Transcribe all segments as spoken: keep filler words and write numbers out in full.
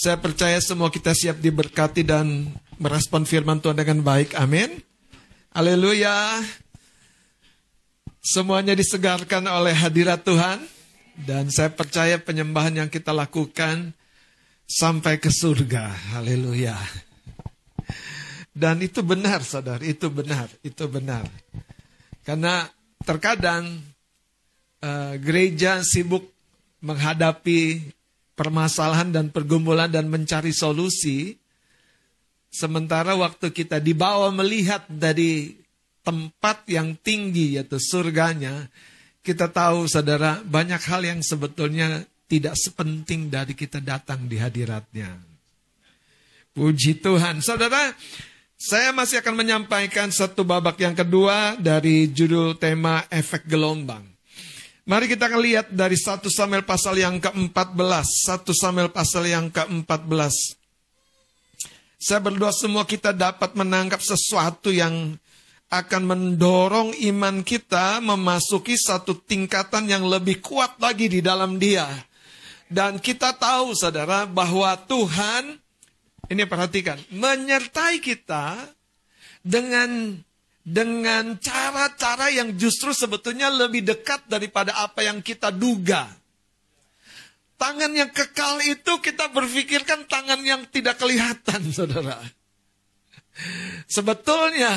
Saya percaya semua kita siap diberkati dan merespon firman Tuhan dengan baik. Amin. Haleluya. Semuanya disegarkan oleh hadirat Tuhan. Dan saya percaya penyembahan yang kita lakukan sampai ke surga. Haleluya. Dan itu benar, saudara. Itu benar. Itu benar. Karena terkadang uh, gereja sibuk menghadapi permasalahan dan pergumulan dan mencari solusi, sementara waktu kita dibawa melihat dari tempat yang tinggi, yaitu surganya, kita tahu, saudara, banyak hal yang sebetulnya tidak sepenting dari kita datang di hadiratnya. Puji Tuhan. Saudara, saya masih akan menyampaikan satu babak yang kedua dari judul tema Efek Gelombang. Mari kita akan lihat dari satu Samuel pasal yang keempat belas. satu Samuel pasal yang keempat belas. Saya berdoa semua kita dapat menangkap sesuatu yang akan mendorong iman kita memasuki satu tingkatan yang lebih kuat lagi di dalam Dia. Dan kita tahu, saudara, bahwa Tuhan, ini perhatikan, menyertai kita dengan Dengan cara-cara yang justru sebetulnya lebih dekat daripada apa yang kita duga. Tangan yang kekal itu kita berpikirkan tangan yang tidak kelihatan, saudara. Sebetulnya,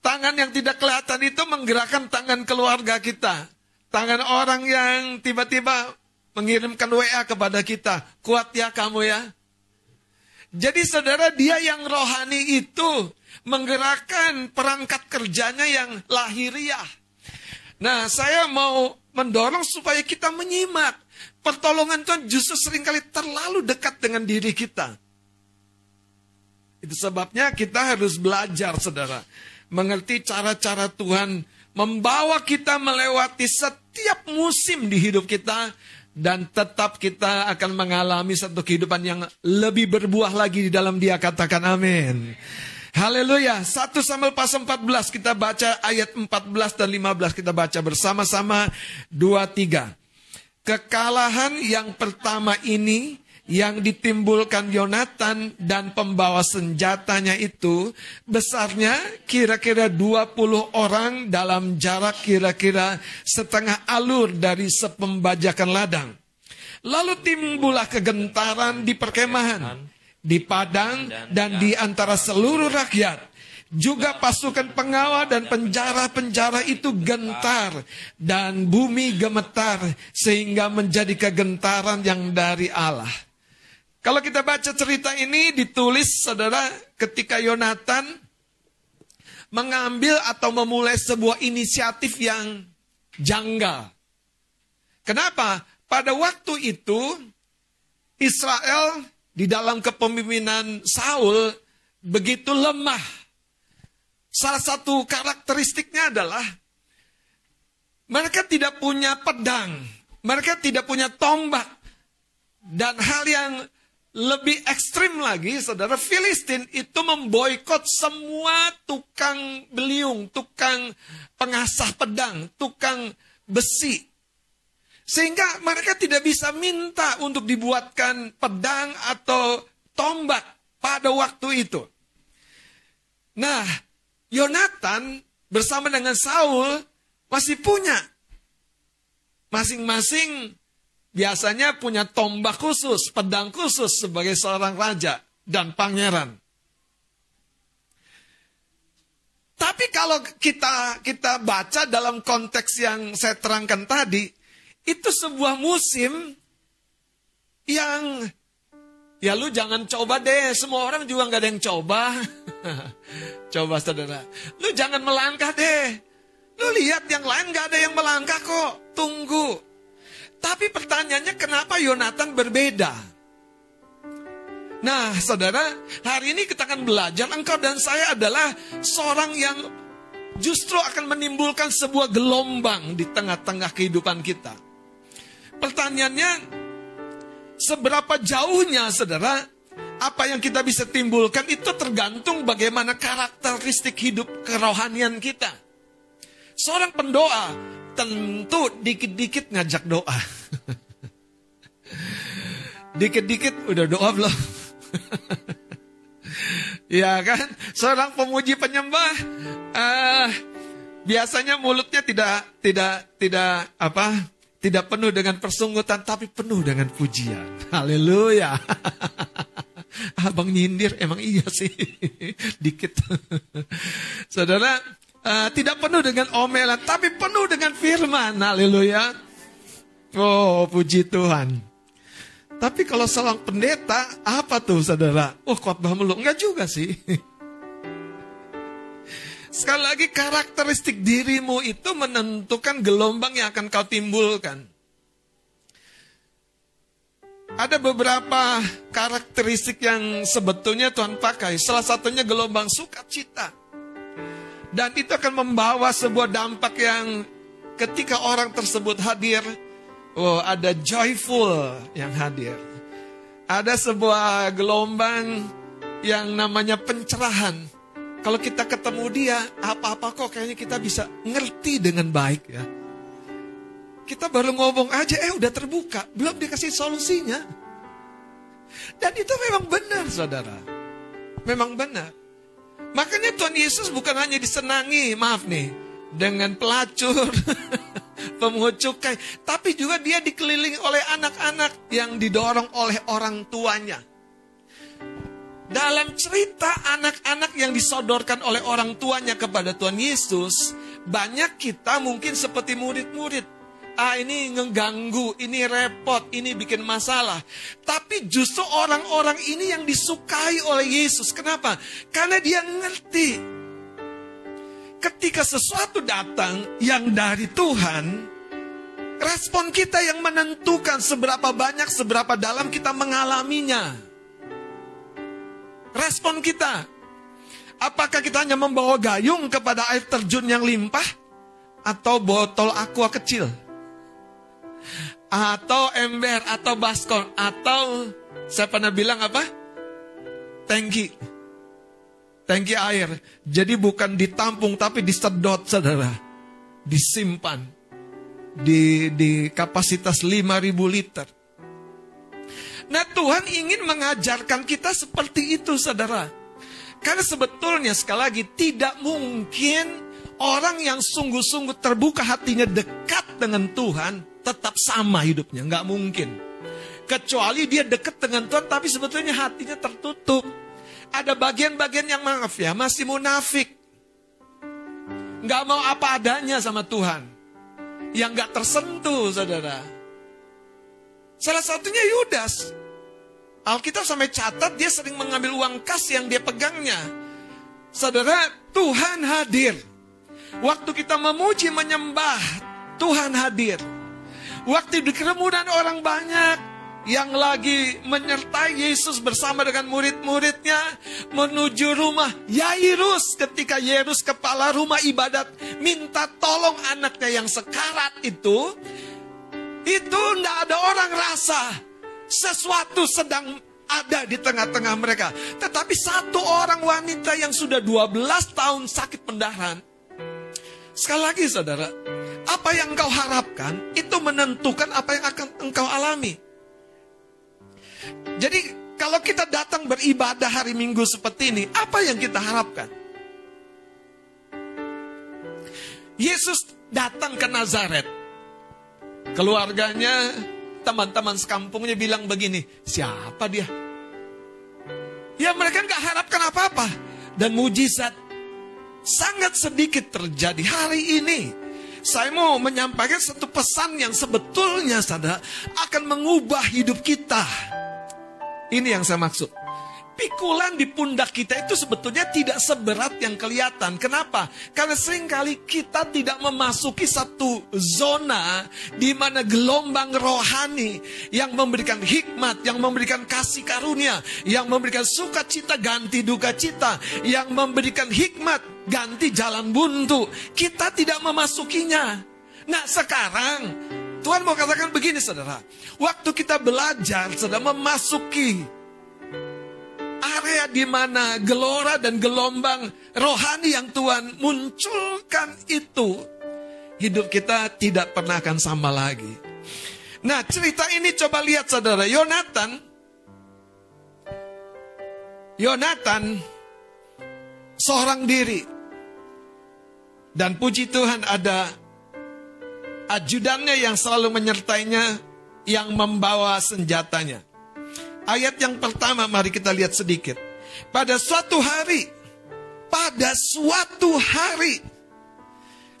tangan yang tidak kelihatan itu menggerakkan tangan keluarga kita. Tangan orang yang tiba-tiba mengirimkan W A kepada kita. Kuat ya kamu ya. Jadi saudara, dia yang rohani itu menggerakkan perangkat kerjanya yang lahiriah. Nah, saya mau mendorong supaya kita menyimak. Pertolongan Tuhan justru seringkali terlalu dekat dengan diri kita. Itu sebabnya kita harus belajar, saudara, mengerti cara-cara Tuhan membawa kita melewati setiap musim di hidup kita. Dan tetap kita akan mengalami satu kehidupan yang lebih berbuah lagi di dalam Dia. Katakan amin. Haleluya. satu Samuel pasal empat belas, kita baca ayat empat belas dan lima belas, kita baca bersama-sama. Dua, tiga. Kekalahan yang pertama ini yang ditimbulkan Yonatan dan pembawa senjatanya itu besarnya kira-kira dua puluh orang dalam jarak kira-kira setengah alur dari sepembajakan ladang. Lalu timbulah kegentaran di perkemahan, di padang, dan di antara seluruh rakyat. Juga pasukan pengawal dan penjara-penjara itu gentar, dan bumi gemetar, sehingga menjadi kegentaran yang dari Allah. Kalau kita baca cerita ini ditulis, saudara, ketika Yonatan mengambil atau memulai sebuah inisiatif yang janggal. Kenapa? Pada waktu itu Israel di dalam kepemimpinan Saul begitu lemah. Salah satu karakteristiknya adalah mereka tidak punya pedang, mereka tidak punya tombak. Dan hal yang lebih ekstrim lagi, saudara, Filistin itu memboikot semua tukang beliung, tukang pengasah pedang, tukang besi. Sehingga mereka tidak bisa minta untuk dibuatkan pedang atau tombak pada waktu itu. Nah, Yonatan bersama dengan Saul masih punya. Masing-masing biasanya punya tombak khusus, pedang khusus sebagai seorang raja dan pangeran. Tapi kalau kita kita baca dalam konteks yang saya terangkan tadi, itu sebuah musim yang, ya lu jangan coba deh, semua orang juga gak ada yang coba. Coba saudara, lu jangan melangkah deh. Lu lihat yang lain gak ada yang melangkah kok, tunggu. Tapi pertanyaannya, kenapa Yonatan berbeda? Nah saudara, hari ini kita akan belajar, engkau dan saya adalah seorang yang justru akan menimbulkan sebuah gelombang di tengah-tengah kehidupan kita. Pertanyaannya, seberapa jauhnya, saudara, apa yang kita bisa timbulkan itu tergantung bagaimana karakteristik hidup kerohanian kita. Seorang pendoa tentu dikit-dikit ngajak doa. Dikit-dikit udah doa belum? Ya kan? Seorang pemuji penyembah uh, biasanya mulutnya tidak tidak tidak apa? Tidak penuh dengan persungutan, tapi penuh dengan pujian. Haleluya. Abang nyindir, emang iya sih. Dikit. Saudara, uh, tidak penuh dengan omelan, tapi penuh dengan firman. Haleluya. Oh, puji Tuhan. Tapi kalau seorang pendeta, apa tuh saudara? Oh, khotbah mulu. Enggak juga sih. Sekali lagi, karakteristik dirimu itu menentukan gelombang yang akan kau timbulkan. Ada beberapa karakteristik yang sebetulnya Tuhan pakai. Salah satunya gelombang sukacita. Dan itu akan membawa sebuah dampak yang ketika orang tersebut hadir, oh, ada joyful yang hadir. Ada sebuah gelombang yang namanya pencerahan. Kalau kita ketemu dia, apa-apa kok kayaknya kita bisa ngerti dengan baik ya. Kita baru ngomong aja, eh udah terbuka, belum dikasih solusinya. Dan itu memang benar saudara. Memang benar. Makanya Tuhan Yesus bukan hanya disenangi, maaf nih, dengan pelacur, pemungut cukai. Tapi juga dia dikelilingi oleh anak-anak yang didorong oleh orang tuanya. Dalam cerita anak-anak yang disodorkan oleh orang tuanya kepada Tuhan Yesus, banyak kita mungkin seperti murid-murid. Ah ini ngeganggu, ini repot, ini bikin masalah. Tapi justru orang-orang ini yang disukai oleh Yesus. Kenapa? Karena dia ngerti. Ketika sesuatu datang yang dari Tuhan, respon kita yang menentukan seberapa banyak, seberapa dalam kita mengalaminya. Respon kita, apakah kita hanya membawa gayung kepada air terjun yang limpah, atau botol aqua kecil, atau ember, atau baskom, atau saya pernah bilang apa? Tangki, tangki air. Jadi bukan ditampung tapi disedot saudara, disimpan di di kapasitas lima ribu liter. Nah Tuhan ingin mengajarkan kita seperti itu saudara. Karena sebetulnya sekali lagi tidak mungkin orang yang sungguh-sungguh terbuka hatinya dekat dengan Tuhan tetap sama hidupnya. Nggak mungkin. Kecuali dia dekat dengan Tuhan tapi sebetulnya hatinya tertutup. Ada bagian-bagian yang maaf ya masih munafik. Nggak mau apa adanya sama Tuhan. Yang nggak tersentuh saudara. Salah satunya Yudas. Alkitab sampai catat dia sering mengambil uang kas yang dia pegangnya. Saudara, Tuhan hadir. Waktu kita memuji, menyembah, Tuhan hadir. Waktu di kerumunan orang banyak yang lagi menyertai Yesus bersama dengan murid-muridnya menuju rumah Yairus. Ketika Yairus kepala rumah ibadat minta tolong anaknya yang sekarat itu, itu tidak ada orang rasa sesuatu sedang ada di tengah-tengah mereka. Tetapi satu orang wanita yang sudah dua belas tahun sakit pendarahan. Sekali lagi saudara, apa yang engkau harapkan itu menentukan apa yang akan engkau alami. Jadi kalau kita datang beribadah hari Minggu seperti ini, apa yang kita harapkan? Yesus datang ke Nazaret. Keluarganya, teman-teman sekampungnya bilang begini, siapa dia? Ya mereka gak harapkan apa-apa. Dan mujizat sangat sedikit terjadi hari ini. Saya mau menyampaikan satu pesan yang sebetulnya saudara akan mengubah hidup kita. Ini yang saya maksud. Pikulan di pundak kita itu sebetulnya tidak seberat yang kelihatan. Kenapa? Karena seringkali kita tidak memasuki satu zona di mana gelombang rohani yang memberikan hikmat, yang memberikan kasih karunia, yang memberikan sukacita ganti duka cita, yang memberikan hikmat ganti jalan buntu. Kita tidak memasukinya. Nah sekarang Tuhan mau katakan begini saudara. Waktu kita belajar saudara memasuki area di mana gelora dan gelombang rohani yang Tuhan munculkan itu, hidup kita tidak pernah akan sama lagi. Nah, cerita ini coba lihat saudara, Yonatan Yonatan seorang diri. Dan puji Tuhan ada ajudannya yang selalu menyertainya, yang membawa senjatanya. Ayat yang pertama mari kita lihat sedikit. Pada suatu hari, pada suatu hari,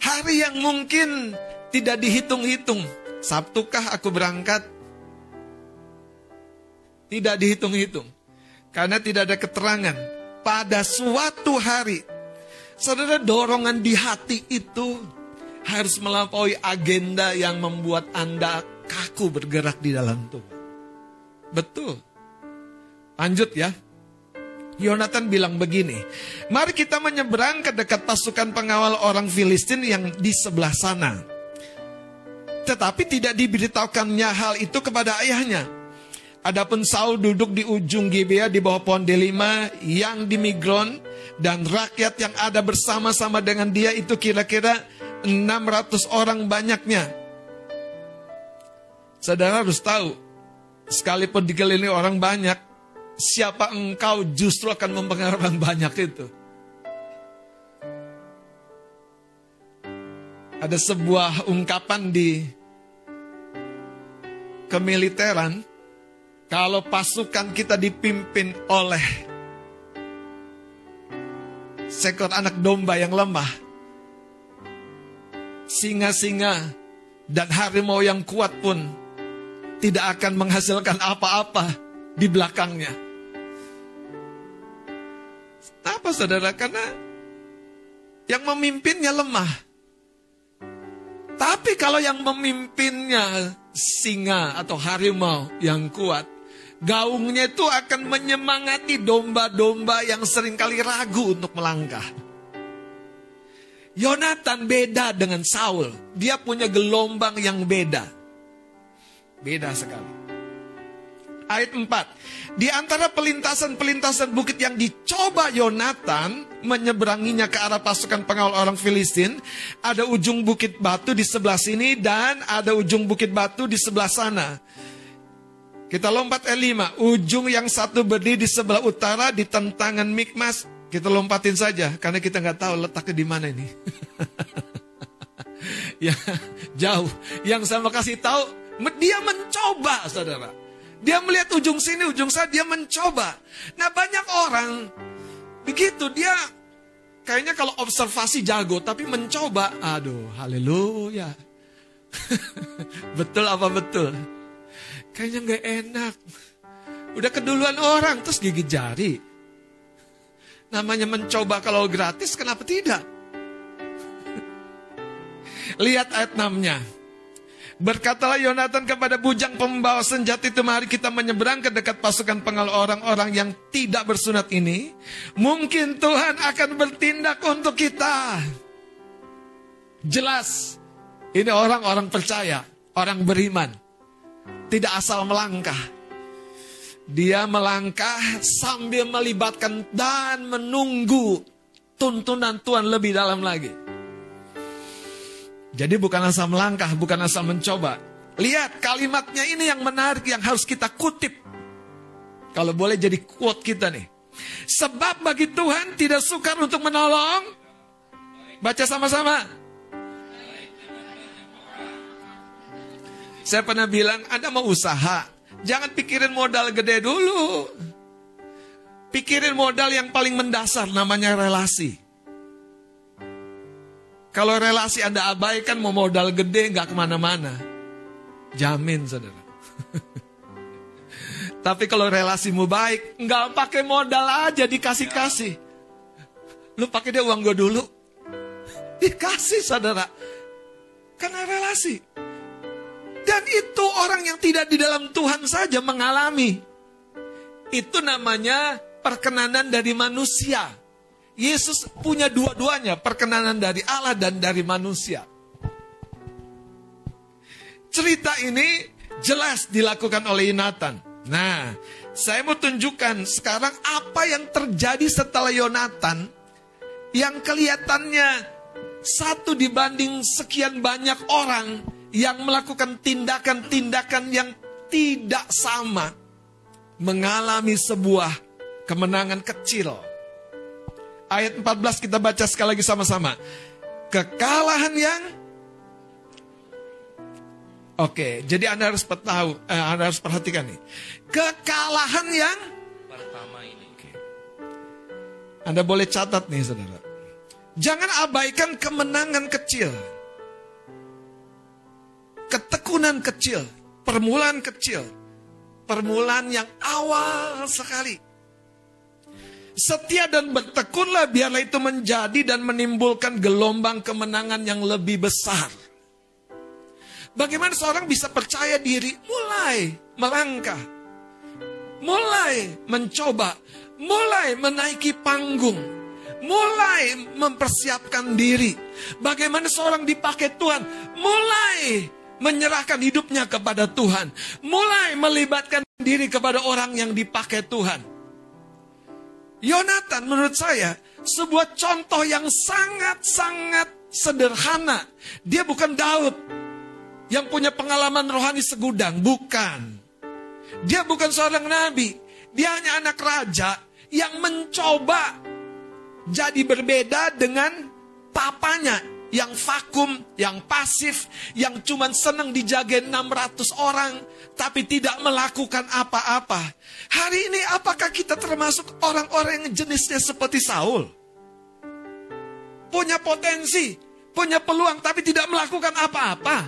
hari yang mungkin tidak dihitung-hitung. Sabtukah aku berangkat? Tidak dihitung-hitung, karena tidak ada keterangan. Pada suatu hari, saudara, dorongan di hati itu harus melampaui agenda yang membuat Anda kaku bergerak di dalam Tuhan. Betul. Lanjut ya. Yonatan bilang begini, mari kita menyeberang ke dekat pasukan pengawal orang Filistin yang di sebelah sana. Tetapi tidak diberitahukannya hal itu kepada ayahnya. Adapun Saul duduk di ujung Gibea di bawah pohon delima yang di Migron, dan rakyat yang ada bersama-sama dengan dia itu kira-kira enam ratus orang banyaknya. Saudara harus tahu, sekalipun dikelilingi orang banyak, siapa engkau justru akan mempengaruhi orang banyak itu. Ada sebuah ungkapan di kemiliteran, kalau pasukan kita dipimpin oleh seekor anak domba yang lemah, singa-singa dan harimau yang kuat pun tidak akan menghasilkan apa-apa di belakangnya. Apa saudara? Karena yang memimpinnya lemah. Tapi kalau yang memimpinnya singa atau harimau yang kuat, gaungnya itu akan menyemangati domba-domba yang seringkali ragu untuk melangkah. Yonatan beda dengan Saul. Dia punya gelombang yang beda. Beda sekali. Ayat empat. Di antara pelintasan-pelintasan bukit yang dicoba Yonatan menyeberanginya ke arah pasukan pengawal orang Filistin, ada ujung bukit batu di sebelah sini dan ada ujung bukit batu di sebelah sana. Kita lompat ayat lima, ujung yang satu berdiri di sebelah utara di tentangan Mikmas. Kita lompatin saja, karena kita nggak tahu letaknya di mana ini. Ya, jauh. Yang sama kasih tahu, dia mencoba, saudara. Dia melihat ujung sini, ujung sana, dia mencoba. Nah, banyak orang begitu, dia kayaknya kalau observasi jago, tapi mencoba, aduh, haleluya. Betul apa betul? Kayaknya gak enak. Udah keduluan orang, terus gigit jari. Namanya mencoba, kalau gratis kenapa tidak? Lihat ayat enam-nya. Berkatalah Yonatan kepada bujang pembawa senjata itu, mari kita menyeberang ke dekat pasukan pengawal orang-orang yang tidak bersunat ini. Mungkin Tuhan akan bertindak untuk kita. Jelas, ini orang-orang percaya, orang beriman. Tidak asal melangkah. Dia melangkah sambil melibatkan dan menunggu tuntunan Tuhan lebih dalam lagi. Jadi bukan asal melangkah, bukan asal mencoba. Lihat kalimatnya ini yang menarik, yang harus kita kutip. Kalau boleh jadi quote kita nih. Sebab bagi Tuhan tidak sukar untuk menolong. Baca sama-sama. Saya pernah bilang, Anda mau usaha, jangan pikirin modal gede dulu. Pikirin modal yang paling mendasar, namanya relasi. Kalau relasi Anda abaikan, mau modal gede nggak kemana-mana. Jamin, saudara. Tapi kalau relasimu baik, nggak pakai modal aja, dikasih-kasih. Lu pakai dia uang gue dulu. Dikasih, saudara. Karena relasi. Dan itu orang yang tidak di dalam Tuhan saja mengalami. Itu namanya perkenanan dari manusia. Yesus punya dua-duanya, perkenanan dari Allah dan dari manusia. Cerita ini jelas dilakukan oleh Yonatan. Nah, saya mau tunjukkan sekarang apa yang terjadi setelah Yonatan, yang kelihatannya satu dibanding sekian banyak orang yang melakukan tindakan-tindakan yang tidak sama mengalami sebuah kemenangan kecil. Ayat empat belas kita baca sekali lagi sama-sama. Kekalahan yang Oke, jadi Anda harus tahu, eh, Anda harus perhatikan nih. Kekalahan yang pertama ini. Anda boleh catat nih, Saudara. Jangan abaikan kemenangan kecil. Ketekunan kecil, permulaan kecil, permulaan yang awal sekali. Setia dan bertekunlah, biarlah itu menjadi dan menimbulkan gelombang kemenangan yang lebih besar. Bagaimana seorang bisa percaya diri, mulai melangkah, mulai mencoba, mulai menaiki panggung, mulai mempersiapkan diri. Bagaimana seorang dipakai Tuhan, mulai menyerahkan hidupnya kepada Tuhan, mulai melibatkan diri kepada orang yang dipakai Tuhan. Yonatan menurut saya sebuah contoh yang sangat-sangat sederhana. Dia bukan Daud yang punya pengalaman rohani segudang, bukan. Dia bukan seorang nabi, dia hanya anak raja yang mencoba jadi berbeda dengan papanya. Yang vakum, yang pasif, yang cuman senang dijagain enam ratus orang, tapi tidak melakukan apa-apa. Hari ini apakah kita termasuk orang-orang yang jenisnya seperti Saul? Punya potensi, punya peluang, tapi tidak melakukan apa-apa?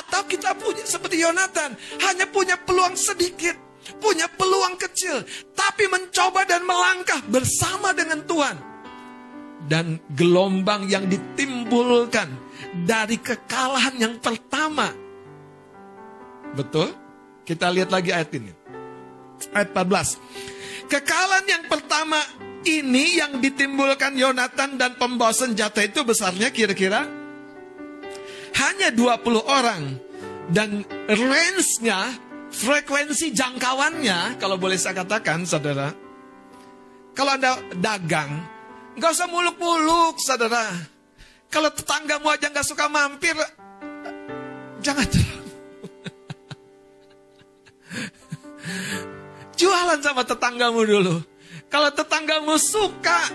Atau kita punya seperti Yonatan, hanya punya peluang sedikit, punya peluang kecil, tapi mencoba dan melangkah bersama dengan Tuhan. Dan gelombang yang ditimbulkan dari kekalahan yang pertama. Betul? Kita lihat lagi ayat ini. Ayat empat belas. Kekalahan yang pertama ini yang ditimbulkan Yonatan dan pembawa senjata itu besarnya kira-kira hanya dua puluh orang. Dan range-nya, frekuensi jangkauannya, kalau boleh saya katakan, Saudara, kalau Anda dagang, nggak usah muluk-muluk, Saudara. Kalau tetanggamu aja nggak suka mampir, jangan jualan. Jualan sama tetanggamu dulu. Kalau tetanggamu suka,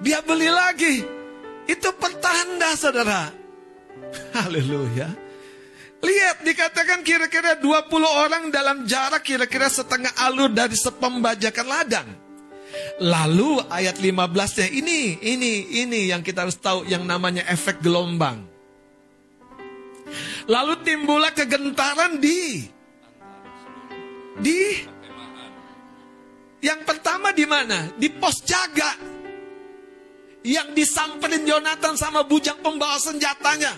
dia beli lagi. Itu pertanda, Saudara. Haleluya. Lihat, dikatakan kira-kira dua puluh orang dalam jarak kira-kira setengah alur dari sepembajakan ladang. Lalu ayat lima belasnya ini, ini, ini yang kita harus tahu yang namanya efek gelombang. Lalu timbullah kegentaran di, di, yang pertama di mana? Di pos jaga, yang disamperin Yonatan sama bujang pembawa senjatanya.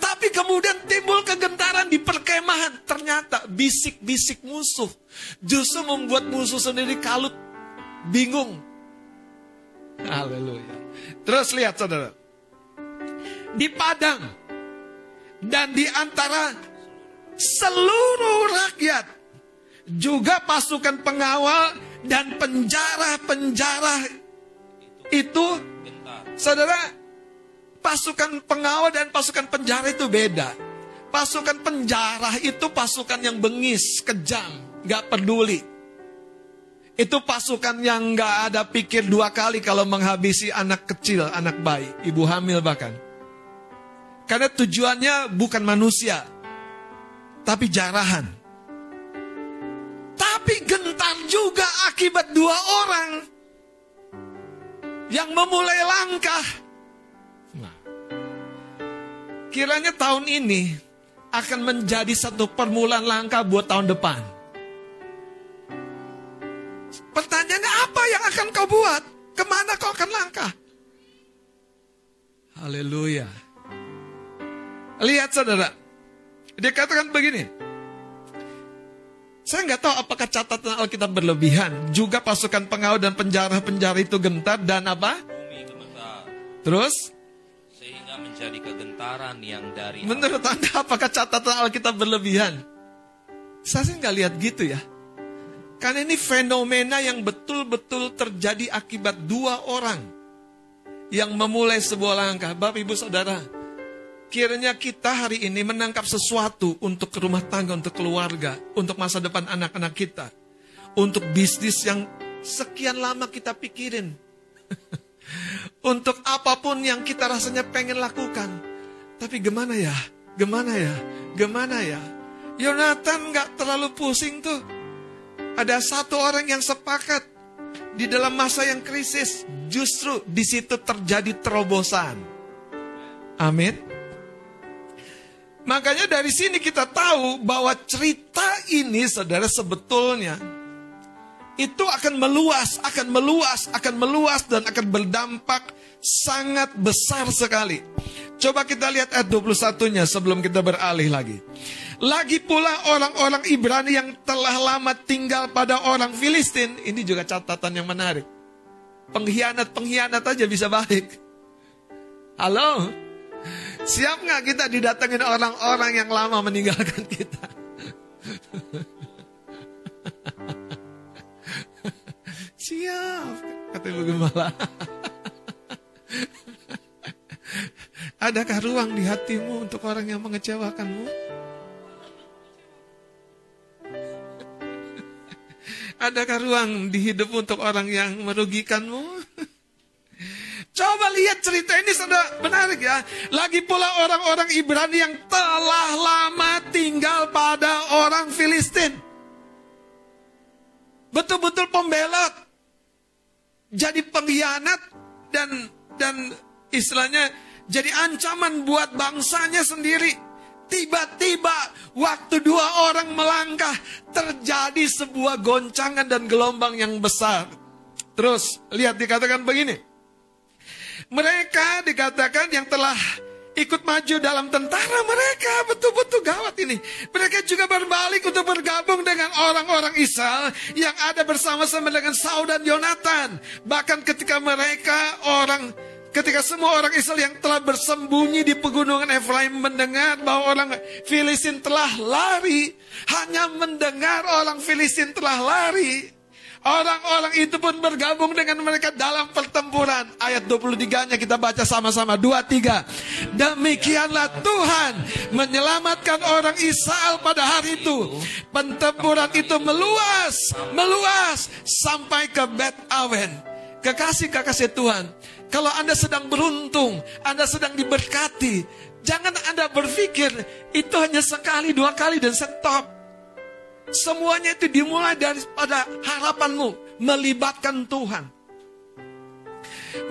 Tapi kemudian timbul kegentaran di perkemahan. Ternyata bisik-bisik musuh justru membuat musuh sendiri kalut. Bingung. Haleluya. Terus lihat, Saudara. Di padang dan di antara seluruh rakyat, juga pasukan pengawal dan penjara-penjara itu, Saudara, pasukan pengawal dan pasukan penjara itu beda. Pasukan penjara itu pasukan yang bengis, kejam, gak peduli. Itu pasukan yang nggak ada pikir dua kali kalau menghabisi anak kecil, anak bayi, ibu hamil bahkan. Karena tujuannya bukan manusia, tapi jarahan. Tapi gentar juga akibat dua orang yang memulai langkah. Nah, kiranya tahun ini akan menjadi satu permulaan langkah buat tahun depan. Pertanyaannya, apa yang akan kau buat? Kemana kau akan langkah? Haleluya. Lihat, Saudara. Dia katakan begini. Saya nggak tahu apakah catatan Alkitab berlebihan. Juga pasukan pengawal dan penjara-penjara itu gentar dan apa? Bumi gemetar. Terus? Sehingga menjadi kegentaran yang dari... Menurut Anda apakah catatan Alkitab berlebihan? Saya sih nggak lihat gitu ya. Karena ini fenomena yang betul-betul terjadi akibat dua orang yang memulai sebuah langkah. Bapak, Ibu, Saudara, Kiranya kita hari ini menangkap sesuatu untuk rumah tangga, untuk keluarga, untuk masa depan anak-anak kita, untuk bisnis yang sekian lama kita pikirin, untuk apapun yang kita rasanya pengen lakukan. Tapi gimana ya, gimana ya, gimana ya. Yonatan gak terlalu pusing tuh. Ada satu orang yang sepakat, di dalam masa yang krisis, justru di situ terjadi terobosan. Amin. Makanya dari sini kita tahu bahwa cerita ini, saudara, sebetulnya itu akan meluas, akan meluas, akan meluas, dan akan berdampak sangat besar sekali. Coba kita lihat ayat dua puluh satunya sebelum kita beralih lagi. Lagi pula orang-orang Ibrani yang telah lama tinggal pada orang Filistin, ini juga catatan yang menarik. Pengkhianat-pengkhianat aja bisa balik. Halo? Siap gak kita didatengin orang-orang yang lama meninggalkan kita? Siap, kata Ibu Gembala. Adakah ruang di hatimu untuk orang yang mengecewakanmu? Adakah ruang di hidupmu untuk orang yang merugikanmu? Coba lihat cerita ini, saudara, menarik ya. Lagi pula orang-orang Ibrani yang telah lama tinggal pada orang Filistin. Betul-betul pembelot. Jadi pengkhianat dan dan istilahnya jadi ancaman buat bangsanya sendiri. Tiba-tiba waktu dua orang melangkah terjadi sebuah goncangan dan gelombang yang besar. Terus lihat dikatakan begini. Mereka dikatakan yang telah ikut maju dalam tentara mereka, betul-betul gawat ini. Mereka juga berbalik untuk bergabung dengan orang-orang Israel yang ada bersama-sama dengan Saul dan Yonatan. Bahkan ketika mereka orang, ketika semua orang Israel yang telah bersembunyi di pegunungan Efraim mendengar bahwa orang Filistin telah lari, hanya mendengar orang Filistin telah lari, orang-orang itu pun bergabung dengan mereka dalam pertempuran. Ayat dua puluh tiga-nya kita baca sama-sama. dua puluh tiga. Demikianlah Tuhan menyelamatkan orang Israel pada hari itu. Pertempuran itu meluas, meluas sampai ke Bet Awen. Kekasih-kekasih Tuhan, kalau Anda sedang beruntung, Anda sedang diberkati, jangan Anda berpikir itu hanya sekali, dua kali dan stop. Semuanya itu dimulai daripada harapanmu, melibatkan Tuhan.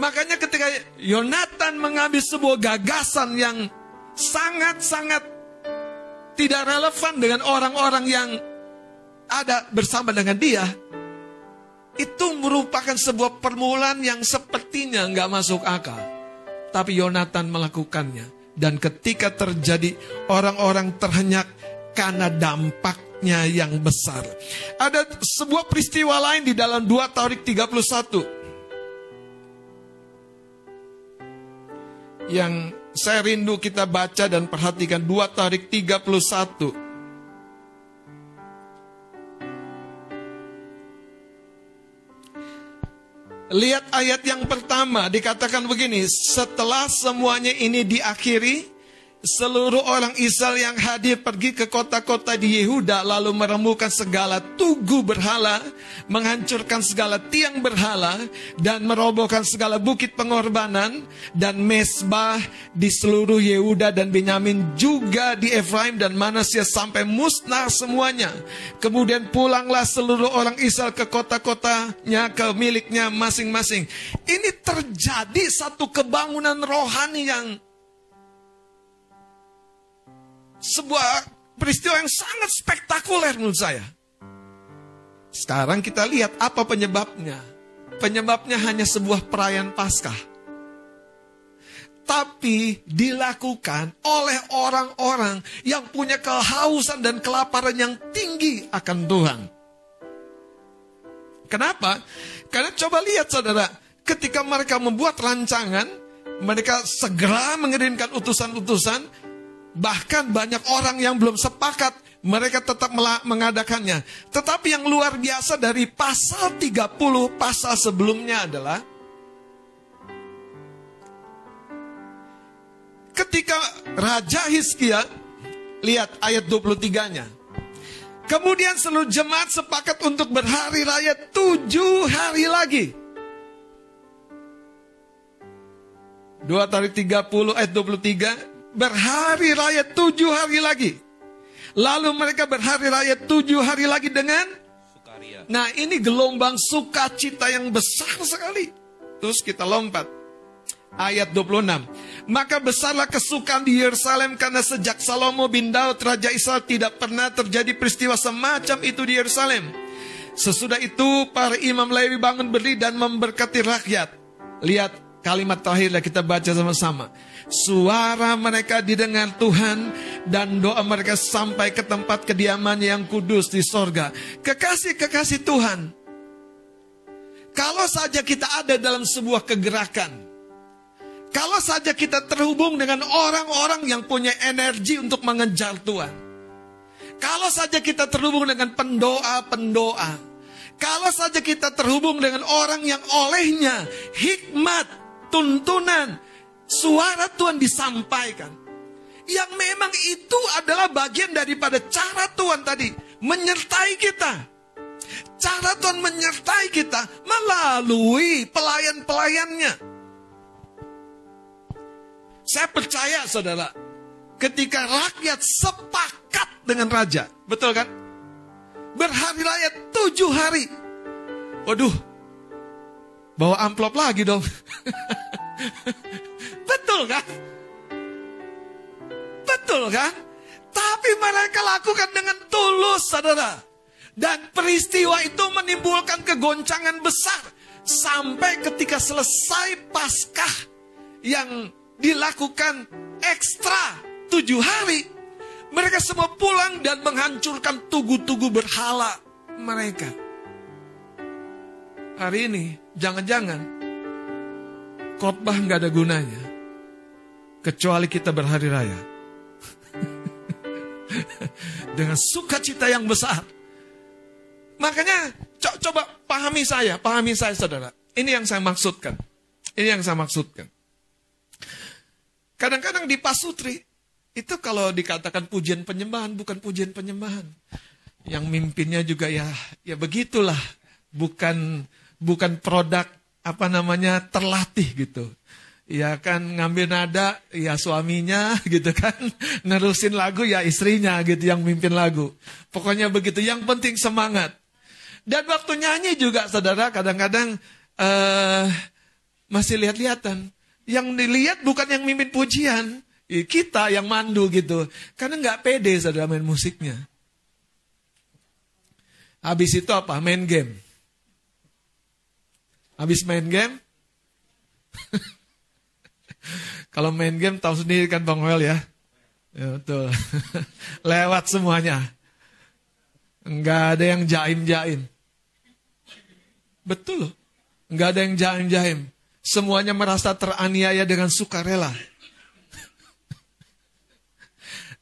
Makanya ketika Yonatan mengambil sebuah gagasan yang sangat-sangat tidak relevan dengan orang-orang yang ada bersama dengan dia, itu merupakan sebuah permulaan yang sepertinya nggak masuk akal. Tapi Yonatan melakukannya. Dan ketika terjadi, orang-orang terhenyak karena dampak yang besar. Ada sebuah peristiwa lain di dalam dua Taurik tiga puluh satu yang saya rindu kita baca dan perhatikan. Dua Taurik tiga puluh satu. Lihat ayat yang pertama, dikatakan begini. Setelah semuanya ini diakhiri, seluruh orang Israel yang hadir pergi ke kota-kota di Yehuda, lalu meremukkan segala tugu berhala, menghancurkan segala tiang berhala, dan merobohkan segala bukit pengorbanan, dan mezbah di seluruh Yehuda dan Benyamin, juga di Efraim dan Manasya, sampai musnah semuanya. Kemudian pulanglah seluruh orang Israel ke kota-kotanya, ke miliknya masing-masing. Ini terjadi satu kebangunan rohani yang sebuah peristiwa yang sangat spektakuler menurut saya. Sekarang kita lihat apa penyebabnya. Penyebabnya hanya sebuah perayaan Paskah. Tapi dilakukan oleh orang-orang yang punya kehausan dan kelaparan yang tinggi akan Tuhan. Kenapa? Karena coba lihat, saudara, ketika mereka membuat rancangan, mereka segera mengirimkan utusan-utusan. Bahkan banyak orang yang belum sepakat, mereka tetap mengadakannya. Tetapi yang luar biasa dari pasal tiga puluh, pasal sebelumnya adalah, ketika Raja Hizkia, lihat ayat dua puluh tiga-nya. Kemudian seluruh jemaat sepakat untuk berhari raya tujuh hari lagi. dua tiga puluh ayat dua puluh tiga, berhari raya tujuh hari lagi. Lalu mereka berhari raya tujuh hari lagi dengan sukaria. Nah, ini gelombang sukacita yang besar sekali. Terus kita lompat. Ayat dua puluh enam. Maka besarlah kesukaan di Yerusalem, karena sejak Salomo bin Daud Raja Israel tidak pernah terjadi peristiwa semacam itu di Yerusalem. Sesudah itu para imam Lewi bangun berdiri dan memberkati rakyat. Lihat kalimat terakhirlah, kita baca sama-sama. Suara mereka didengar Tuhan, dan doa mereka sampai ke tempat kediamannya yang kudus di sorga. Kekasih-kekasih Tuhan, kalau saja kita ada dalam sebuah kegerakan, kalau saja kita terhubung dengan orang-orang yang punya energi untuk mengejar Tuhan, kalau saja kita terhubung dengan pendoa-pendoa, kalau saja kita terhubung dengan orang yang olehnya hikmat, tuntunan, suara Tuhan disampaikan, yang memang itu adalah bagian daripada cara Tuhan tadi menyertai kita. Cara Tuhan menyertai kita melalui pelayan-pelayannya. Saya percaya, saudara, ketika rakyat sepakat dengan raja, betul kan? Berhari raya tujuh hari. Waduh, bawa amplop lagi dong. Betul kan? Betul kan? Tapi mereka lakukan dengan tulus, saudara. Dan peristiwa itu menimbulkan kegoncangan besar. Sampai ketika selesai Paskah yang dilakukan ekstra tujuh hari, mereka semua pulang dan menghancurkan tugu-tugu berhala mereka. Hari ini jangan-jangan khotbah nggak ada gunanya kecuali kita berhari raya dengan sukacita yang besar. Makanya co coba pahami saya, pahami saya saudara. Ini yang saya maksudkan. Ini yang saya maksudkan. Kadang-kadang di Pasutri, itu kalau dikatakan pujian penyembahan, bukan pujian penyembahan. Yang mimpinnya juga ya ya begitulah, bukan bukan produk apa namanya terlatih gitu. Ya kan ngambil nada, ya suaminya gitu kan, nerusin lagu ya istrinya gitu yang mimpin lagu. Pokoknya begitu, yang penting semangat. Dan waktu nyanyi juga saudara kadang-kadang eh, masih lihat-lihatan. Yang dilihat bukan yang mimpin pujian, kita yang mandu gitu. Karena nggak pede saudara main musiknya. Habis itu apa? Main game. Habis main game, kalau main game tahu sendiri kan Bang Wel ya, ya betul. Lewat semuanya. Nggak ada yang jaim-jaim. Betul loh, nggak ada yang jaim-jaim. Semuanya merasa teraniaya dengan sukarela.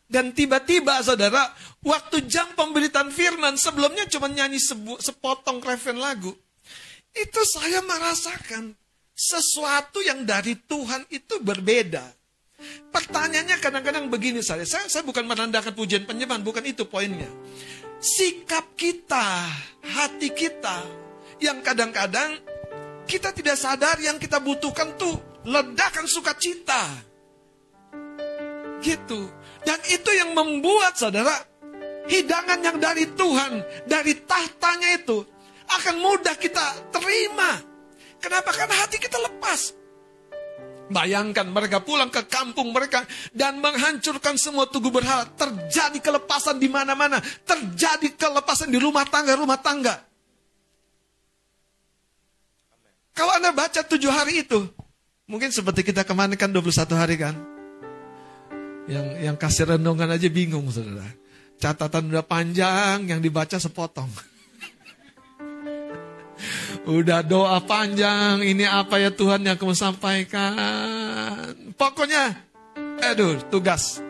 Dan tiba-tiba saudara, waktu jam pemberitaan firman, sebelumnya cuma nyanyi sebu, sepotong refren lagu. Itu saya merasakan sesuatu yang dari Tuhan itu berbeda. Pertanyaannya kadang-kadang begini saja. Saya, saya bukan merendahkan pujian penyembahan, bukan itu poinnya. Sikap kita, hati kita, yang kadang-kadang kita tidak sadar yang kita butuhkan tuh ledakan sukacita. Gitu. Dan itu yang membuat saudara, hidangan yang dari Tuhan, dari tahtanya itu, akan mudah kita terima. Kenapa? Karena hati kita lepas. Bayangkan mereka pulang ke kampung mereka dan menghancurkan semua tugu berhala. Terjadi kelepasan di mana-mana. Terjadi kelepasan di rumah tangga-rumah tangga. Kalau Anda baca tujuh hari itu, mungkin seperti kita kemarin kan dua puluh satu hari kan. Yang yang kasih renungan aja bingung saudara. Catatan udah panjang, yang dibaca sepotong. Udah doa panjang, ini apa ya Tuhan yang kamu sampaikan. Pokoknya, aduh tugas.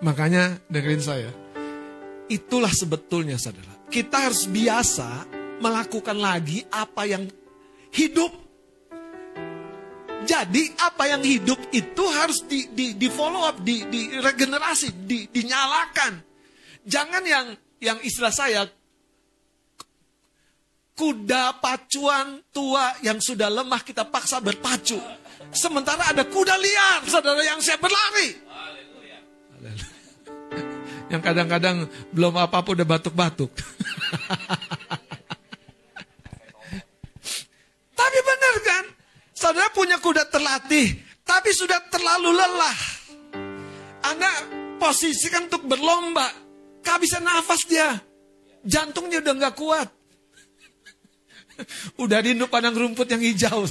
Makanya dengerin saya. Itulah sebetulnya saudara. Kita harus biasa melakukan lagi apa yang hidup. Jadi apa yang hidup itu harus di, di, di follow up, di, di regenerasi, di, dinyalakan. Jangan yang yang istilah saya kuda pacuan tua yang sudah lemah kita paksa berpacu. Sementara ada kuda liar, saudara, yang siap berlari. Haleluya. Haleluya. Yang kadang-kadang belum apa-apa udah batuk-batuk. Tapi benar kan? Saudara punya kuda terlatih, tapi sudah terlalu lelah. Anda posisikan untuk berlomba, kehabisan nafas dia. Jantungnya udah gak kuat. Udah diinduk padang rumput yang hijau.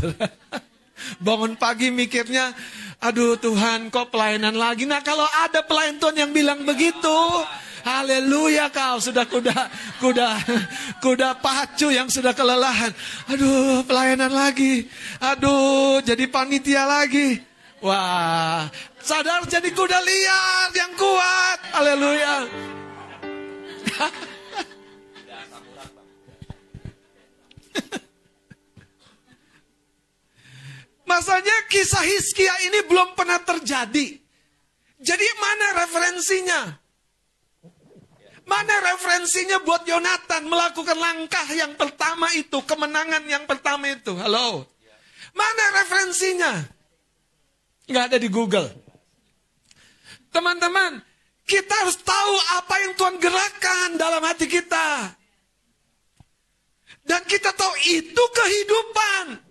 Bangun pagi mikirnya, aduh Tuhan, kok pelayanan lagi. Nah, kalau ada pelayan Tuhan yang bilang begitu, haleluya, kau sudah kuda kuda kuda pacu yang sudah kelelahan. Aduh, pelayanan lagi. Aduh, jadi panitia lagi. Wah, sadar jadi kuda liar yang kuat. Haleluya. Masalahnya kisah Hizkia ini belum pernah terjadi. Jadi mana referensinya? Mana referensinya buat Yonatan melakukan langkah yang pertama itu, kemenangan yang pertama itu? Halo? Mana referensinya? Nggak ada di Google. Teman-teman, kita harus tahu apa yang Tuhan gerakkan dalam hati kita. Dan kita tahu itu kehidupan.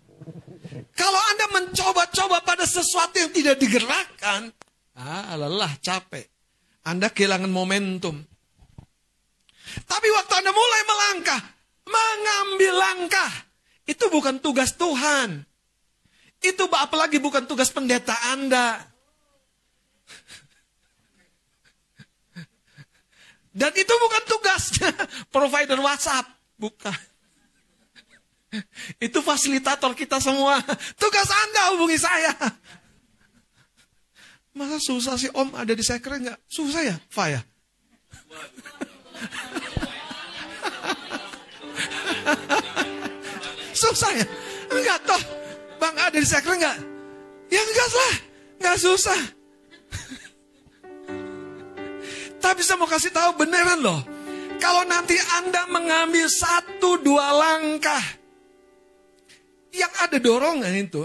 Kalau Anda mencoba-coba pada sesuatu yang tidak digerakkan, ah, lelah, capek. Anda kehilangan momentum. Tapi waktu Anda mulai melangkah, mengambil langkah, itu bukan tugas Tuhan. Itu apalagi bukan tugas pendeta Anda. Dan itu bukan tugasnya provider WhatsApp. Bukan. Itu fasilitator kita semua. Tugas Anda hubungi saya. Masa susah sih, Om, ada di sekre nggak? Susah ya, Faya? Susah ya? Enggak toh. Bang, ada di sekre nggak? Ya enggak lah, nggak susah. Tapi saya mau kasih tahu beneran loh. Kalau nanti Anda mengambil satu dua langkah yang ada dorongan itu,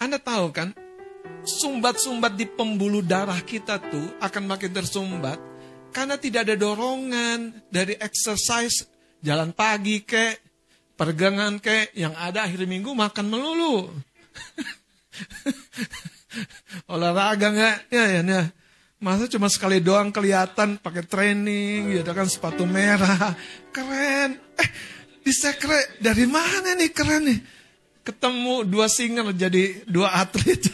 Anda tahu kan, sumbat-sumbat di pembuluh darah kita tuh akan makin tersumbat karena tidak ada dorongan dari exercise, jalan pagi kek, pergangan kek, yang ada akhir minggu makan melulu. Olahraga nggak? Ya, ya, ya. Masa cuma sekali doang kelihatan pakai training, ya kan, sepatu merah, keren. Eh, di sekre dari mana nih keren nih, ketemu dua singer jadi dua atlet.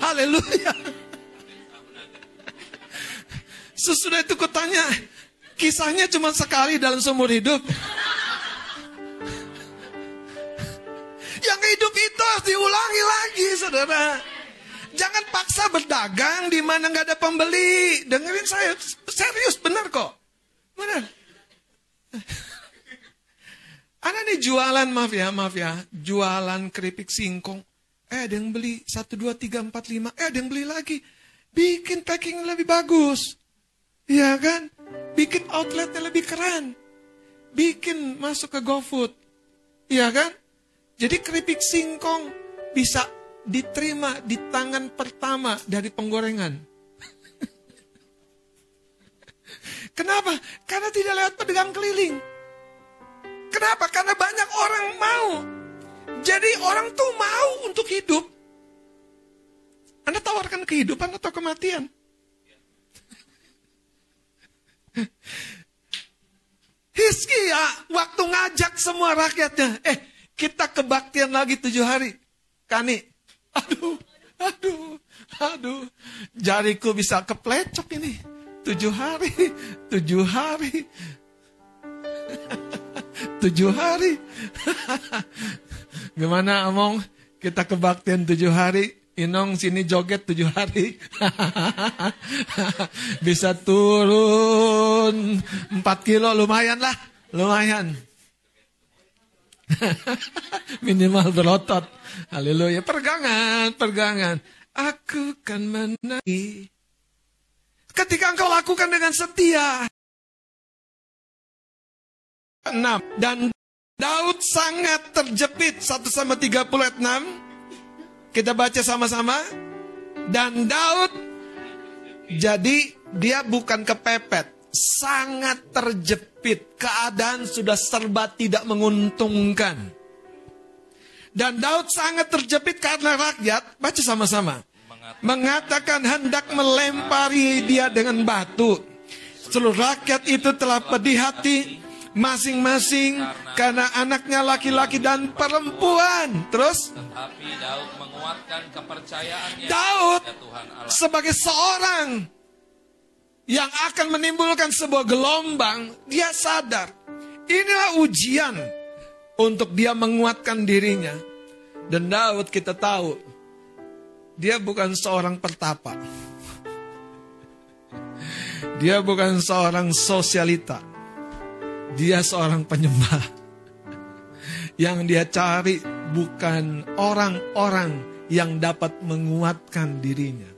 Haleluya. Sesudah itu kutanya, kisahnya cuma sekali dalam seumur hidup. Yang hidup itu harus diulangi lagi, saudara. Jangan paksa berdagang di mana nggak ada pembeli. Dengerin saya, serius, benar kok, benar. Anda nih jualan, maaf ya, maaf ya, jualan keripik singkong. Eh, ada yang beli satu dua tiga empat lima. Eh, ada yang beli lagi. Bikin packing lebih bagus, iya kan? Bikin outletnya lebih keren. Bikin masuk ke GoFood, iya kan? Jadi keripik singkong bisa diterima di tangan pertama dari penggorengan. Kenapa? Karena tidak lewat pedagang keliling. Kenapa? Karena banyak orang mau. Jadi orang tuh mau untuk hidup. Anda tawarkan kehidupan atau kematian? Hizkia waktu ngajak semua rakyatnya, eh, kita kebaktian lagi tujuh hari. Kani, aduh, aduh, aduh, jariku bisa keplecok ini. Tujuh hari, tujuh hari, tujuh hari. Gimana, Among? Kita kebaktian tujuh hari. Inong sini joget tujuh hari. Bisa turun empat kilo, lumayan lah. Lumayan. Minimal berotot. Haleluya. Pergangan, pergangan. Aku kan menangi. Ketika engkau lakukan dengan setia. Enam. Dan Daud sangat terjepit. satu sampai tiga puluh enam. Kita baca sama-sama. Dan Daud. Jadi dia bukan kepepet. Sangat terjepit. Keadaan sudah serba tidak menguntungkan. Dan Daud sangat terjepit karena rakyat. Baca sama-sama. Mengatakan hendak melempari dia dengan batu. Seluruh rakyat itu telah pedih hati. Masing-masing karena anaknya laki-laki dan perempuan. Terus. Tapi Daud menguatkan kepercayaannya. Daud sebagai seorang yang akan menimbulkan sebuah gelombang, dia sadar. Inilah ujian untuk dia menguatkan dirinya. Dan Daud kita tahu, dia bukan seorang pertapa. Dia bukan seorang sosialita. Dia seorang penyembah. Yang dia cari bukan orang-orang yang dapat menguatkan dirinya.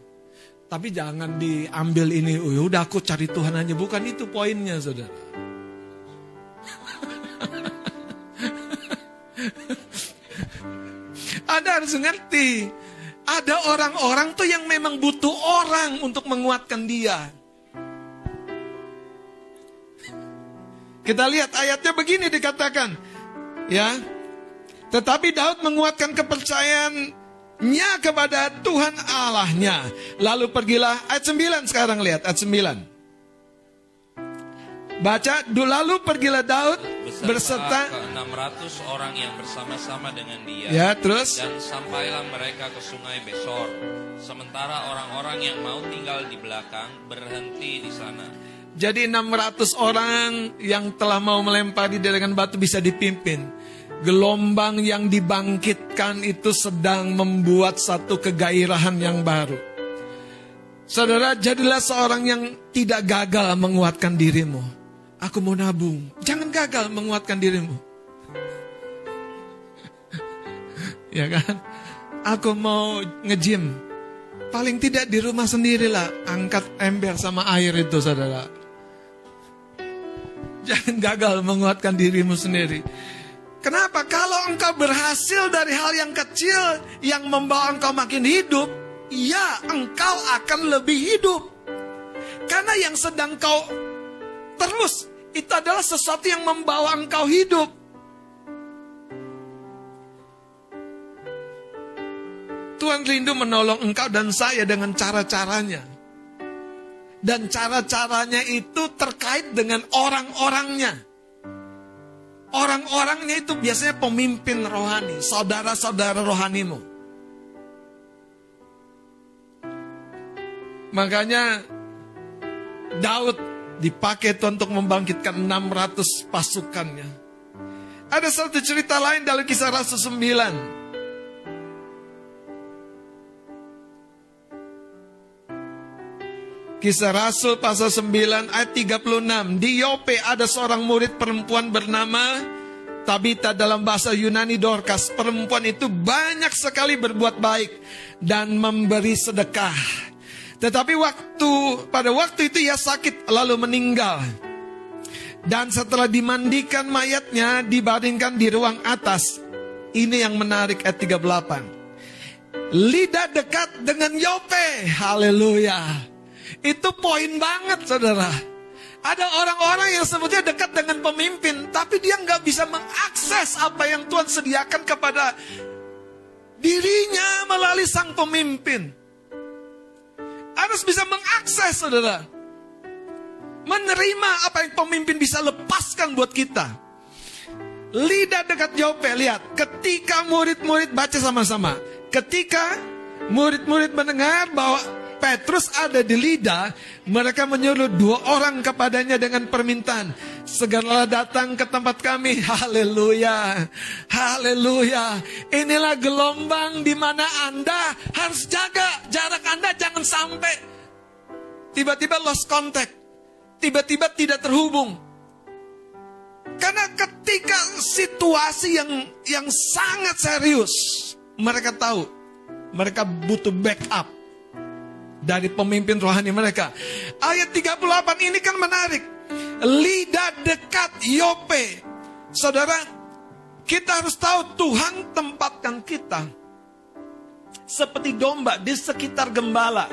Tapi jangan diambil ini, oh, udah aku cari Tuhan aja. Bukan itu poinnya, saudara. Ada harus ngerti. Ada orang-orang tuh yang memang butuh orang untuk menguatkan dia. Kita lihat ayatnya begini dikatakan. Ya. Tetapi Daud menguatkan kepercayaan nya kepada Tuhan Allahnya. Lalu pergilah ayat sembilan sekarang, lihat ayat sembilan. Baca, lalu pergilah Daud berserta enam ratus orang yang bersama-sama dengan dia. Ya, terus. Dan sampailah mereka ke sungai Besor. Sementara orang-orang yang mau tinggal di belakang berhenti di sana. Jadi enam ratus orang yang telah mau melempari dia dengan batu bisa dipimpin. Gelombang yang dibangkitkan itu sedang membuat satu kegairahan yang baru. Saudara, jadilah seorang yang tidak gagal menguatkan dirimu. Aku mau nabung. Jangan gagal menguatkan dirimu. Ya kan? Aku mau nge-gym. Paling tidak di rumah sendirilah. Angkat ember sama air itu, saudara. Jangan gagal menguatkan dirimu sendiri. Kenapa? Kalau engkau berhasil dari hal yang kecil yang membawa engkau makin hidup, ya engkau akan lebih hidup. Karena yang sedang kau terus, itu adalah sesuatu yang membawa engkau hidup. Tuhan rindu menolong engkau dan saya dengan cara-caranya. Dan cara-caranya itu terkait dengan orang-orangnya. Orang-orangnya itu biasanya pemimpin rohani, saudara-saudara rohanimu. Makanya Daud dipakai untuk membangkitkan enam ratus pasukannya. Ada satu cerita lain dalam Kisah Rasul sembilan. Kisah Rasul pasal sembilan ayat tiga puluh enam. Di Yope ada seorang murid perempuan bernama Tabita, dalam bahasa Yunani Dorcas. Perempuan itu banyak sekali berbuat baik dan memberi sedekah. Tetapi waktu pada waktu itu ia sakit lalu meninggal. Dan setelah dimandikan mayatnya dibaringkan di ruang atas. Ini yang menarik ayat tiga puluh delapan. Lidah dekat dengan Yope. Haleluya. Itu poin banget, saudara. Ada orang-orang yang sebetulnya dekat dengan pemimpin, tapi dia nggak bisa mengakses apa yang Tuhan sediakan kepada dirinya melalui sang pemimpin. Harus bisa mengakses, saudara. Menerima apa yang pemimpin bisa lepaskan buat kita. Lidah dekat Yope, lihat. Ketika murid-murid, baca sama-sama. Ketika murid-murid mendengar bahwa Petrus ada di lidah, mereka menyuruh dua orang kepadanya dengan permintaan, segeralah datang ke tempat kami. Haleluya, haleluya. Inilah gelombang di mana Anda harus jaga jarak Anda, jangan sampai tiba-tiba lost contact, tiba-tiba tidak terhubung. Karena ketika situasi yang yang sangat serius, mereka tahu mereka butuh backup dari pemimpin rohani mereka. Ayat tiga puluh delapan ini kan menarik. Lidah dekat Yope. Saudara, kita harus tahu Tuhan tempatkan kita seperti domba di sekitar gembala.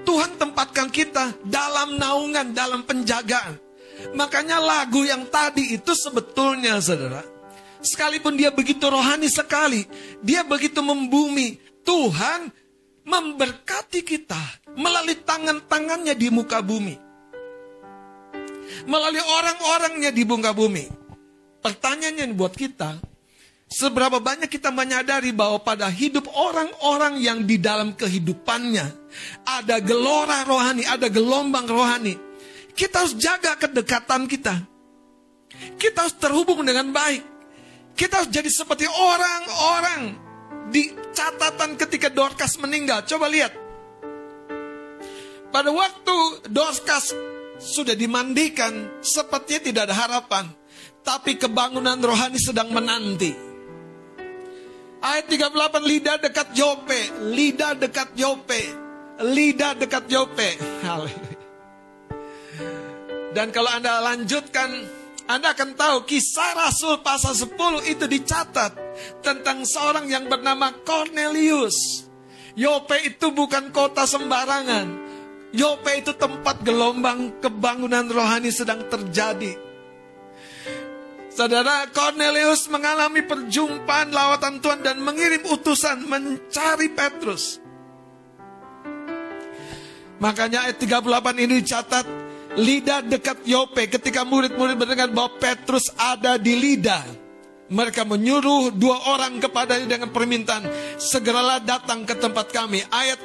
Tuhan tempatkan kita dalam naungan, dalam penjagaan. Makanya lagu yang tadi itu sebetulnya, saudara, sekalipun dia begitu rohani sekali, dia begitu membumi, Tuhan memberkati kita melalui tangan-tangannya di muka bumi, melalui orang-orangnya di muka bumi. Pertanyaannya buat kita, seberapa banyak kita menyadari bahwa pada hidup orang-orang yang di dalam kehidupannya ada gelora rohani, ada gelombang rohani. Kita harus jaga kedekatan kita. Kita harus terhubung dengan baik. Kita harus jadi seperti orang-orang di catatan ketika Dorcas meninggal. Coba lihat. Pada waktu Dorcas sudah dimandikan, sepertinya tidak ada harapan. Tapi kebangunan rohani sedang menanti. Ayat tiga puluh delapan, lidah dekat Yope, lidah dekat Yope, lidah dekat Yope. Dan kalau Anda lanjutkan, Anda akan tahu Kisah Rasul pasal sepuluh itu dicatat tentang seorang yang bernama Cornelius. Yope itu bukan kota sembarangan. Yope itu tempat gelombang kebangunan rohani sedang terjadi. Saudara, Cornelius mengalami perjumpaan lawatan Tuhan dan mengirim utusan mencari Petrus. Makanya ayat tiga puluh delapan ini dicatat, lidah dekat Yope. Ketika murid-murid mendengar bahwa Petrus ada di lidah, mereka menyuruh dua orang kepadanya dengan permintaan, segeralah datang ke tempat kami. Ayat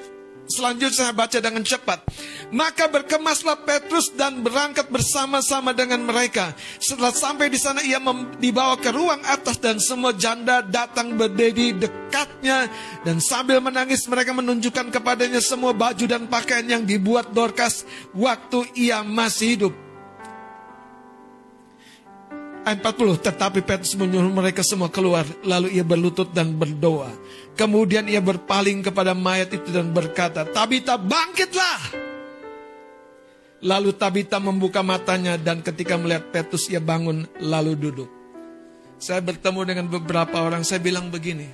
selanjutnya saya baca dengan cepat. Maka berkemaslah Petrus dan berangkat bersama-sama dengan mereka. Setelah sampai di sana, ia dibawa ke ruang atas dan semua janda datang berdiri dekatnya. Dan sambil menangis mereka menunjukkan kepadanya semua baju dan pakaian yang dibuat Dorcas waktu ia masih hidup. Ayat empat puluh, tetapi Petrus menyuruh mereka semua keluar, lalu ia berlutut dan berdoa. Kemudian ia berpaling kepada mayat itu dan berkata, Tabita, bangkitlah. Lalu Tabita membuka matanya, dan ketika melihat Petrus ia bangun lalu duduk. Saya bertemu dengan beberapa orang, saya bilang begini,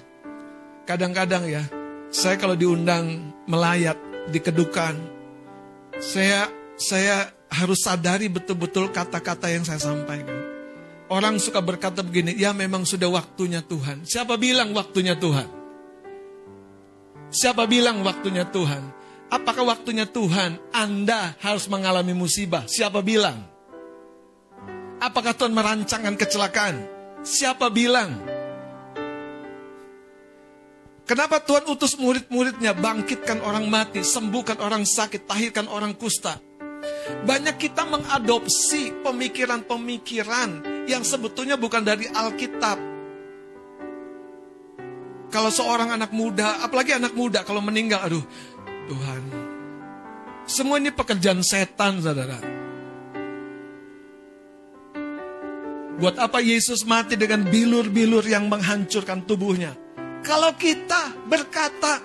kadang-kadang ya, saya kalau diundang melayat di kedukaan, saya, saya harus sadari betul-betul kata-kata yang saya sampaikan. Orang suka berkata begini, ya memang sudah waktunya Tuhan. Siapa bilang waktunya Tuhan? Siapa bilang waktunya Tuhan? Apakah waktunya Tuhan Anda harus mengalami musibah? Siapa bilang? Apakah Tuhan merancangkan kecelakaan? Siapa bilang? Kenapa Tuhan utus murid-muridnya, bangkitkan orang mati, sembuhkan orang sakit, tahirkan orang kusta? Banyak kita mengadopsi pemikiran-pemikiran yang sebetulnya bukan dari Alkitab. Kalau seorang anak muda, apalagi anak muda kalau meninggal, aduh, Tuhan. Semua ini pekerjaan setan, saudara. Buat apa Yesus mati dengan bilur-bilur yang menghancurkan tubuhnya? Kalau kita berkata,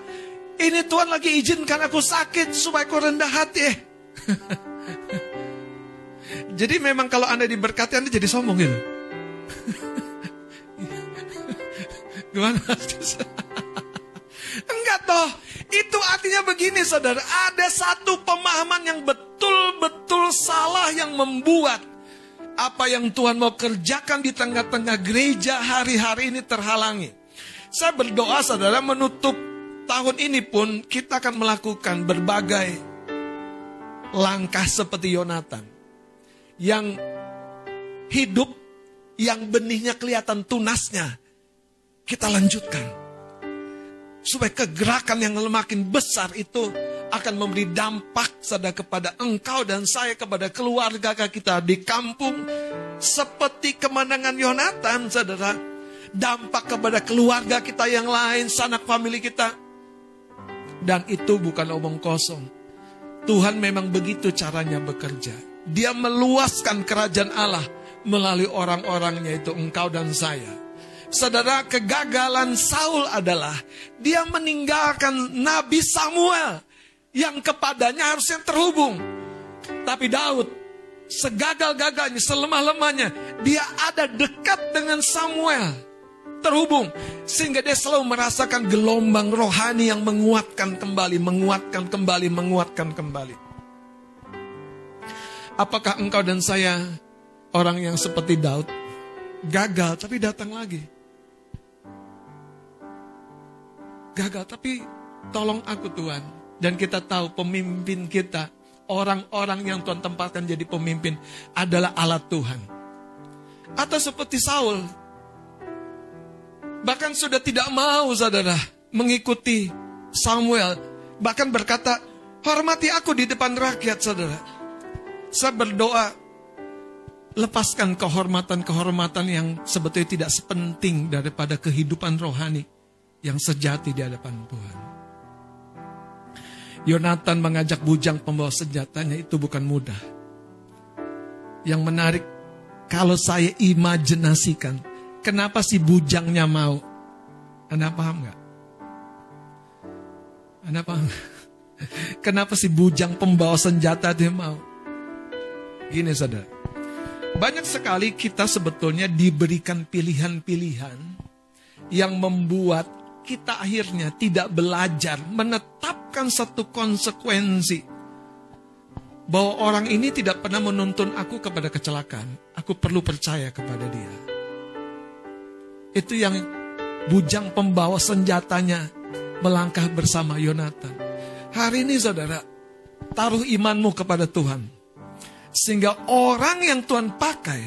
ini Tuhan lagi izinkan aku sakit supaya aku rendah hati. Eh. Jadi memang kalau Anda diberkati, Anda jadi sombong gitu. Gimana? Enggak toh. Itu artinya begini, saudara. Ada satu pemahaman yang betul-betul salah yang membuat apa yang Tuhan mau kerjakan di tengah-tengah gereja hari-hari ini terhalangi. Saya berdoa, saudara, menutup tahun ini pun kita akan melakukan berbagai langkah seperti Yonatan. Yang hidup, yang benihnya kelihatan tunasnya, kita lanjutkan. Supaya kegerakan yang makin besar itu akan memberi dampak, saudara, kepada engkau dan saya, kepada keluarga kita di kampung. Seperti kemenangan Yonatan, saudara, dampak kepada keluarga kita yang lain, sanak famili kita. Dan itu bukan omong kosong. Tuhan memang begitu caranya bekerja. Dia meluaskan kerajaan Allah melalui orang-orangnya itu, engkau dan saya. Saudara, kegagalan Saul adalah dia meninggalkan Nabi Samuel yang kepadanya harusnya terhubung. Tapi Daud, segagal-gagalnya, selemah-lemahnya, dia ada dekat dengan Samuel, terhubung, sehingga dia selalu merasakan gelombang rohani yang menguatkan kembali, menguatkan kembali, menguatkan kembali. Apakah engkau dan saya orang yang seperti Daud? Gagal tapi datang lagi. Gagal tapi tolong aku Tuhan. Dan kita tahu pemimpin kita, orang-orang yang Tuhan tempatkan jadi pemimpin adalah alat Tuhan. Atau seperti Saul, bahkan sudah tidak mau saudara mengikuti Samuel. Bahkan berkata, hormati aku di depan rakyat saudara. Saya berdoa, lepaskan kehormatan-kehormatan yang sebetulnya tidak sepenting daripada kehidupan rohani yang sejati di hadapan Tuhan. Yonatan mengajak bujang pembawa senjatanya itu bukan mudah. Yang menarik, kalau saya imajinasikan, kenapa si bujangnya mau? Anda paham gak? Anda paham gak? Kenapa si bujang pembawa senjata dia mau? Gini saudara, banyak sekali kita sebetulnya diberikan pilihan-pilihan yang membuat kita akhirnya tidak belajar menetapkan satu konsekuensi. Bahwa orang ini tidak pernah menuntun aku kepada kecelakaan. Aku perlu percaya kepada dia. Itu yang bujang pembawa senjatanya melangkah bersama Yonatan. Hari ini saudara, taruh imanmu kepada Tuhan. Sehingga orang yang Tuhan pakai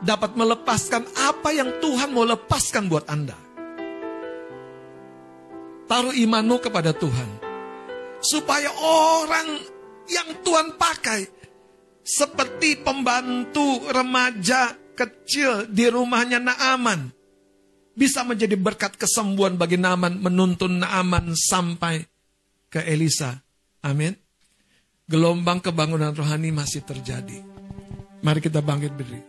dapat melepaskan apa yang Tuhan mau lepaskan buat Anda. Taruh imanmu kepada Tuhan. Supaya orang yang Tuhan pakai seperti pembantu remaja kecil di rumahnya Naaman, bisa menjadi berkat kesembuhan bagi Naaman, menuntun Naaman sampai ke Elisa. Amin. Gelombang kebangunan rohani masih terjadi. Mari kita bangkit berdiri.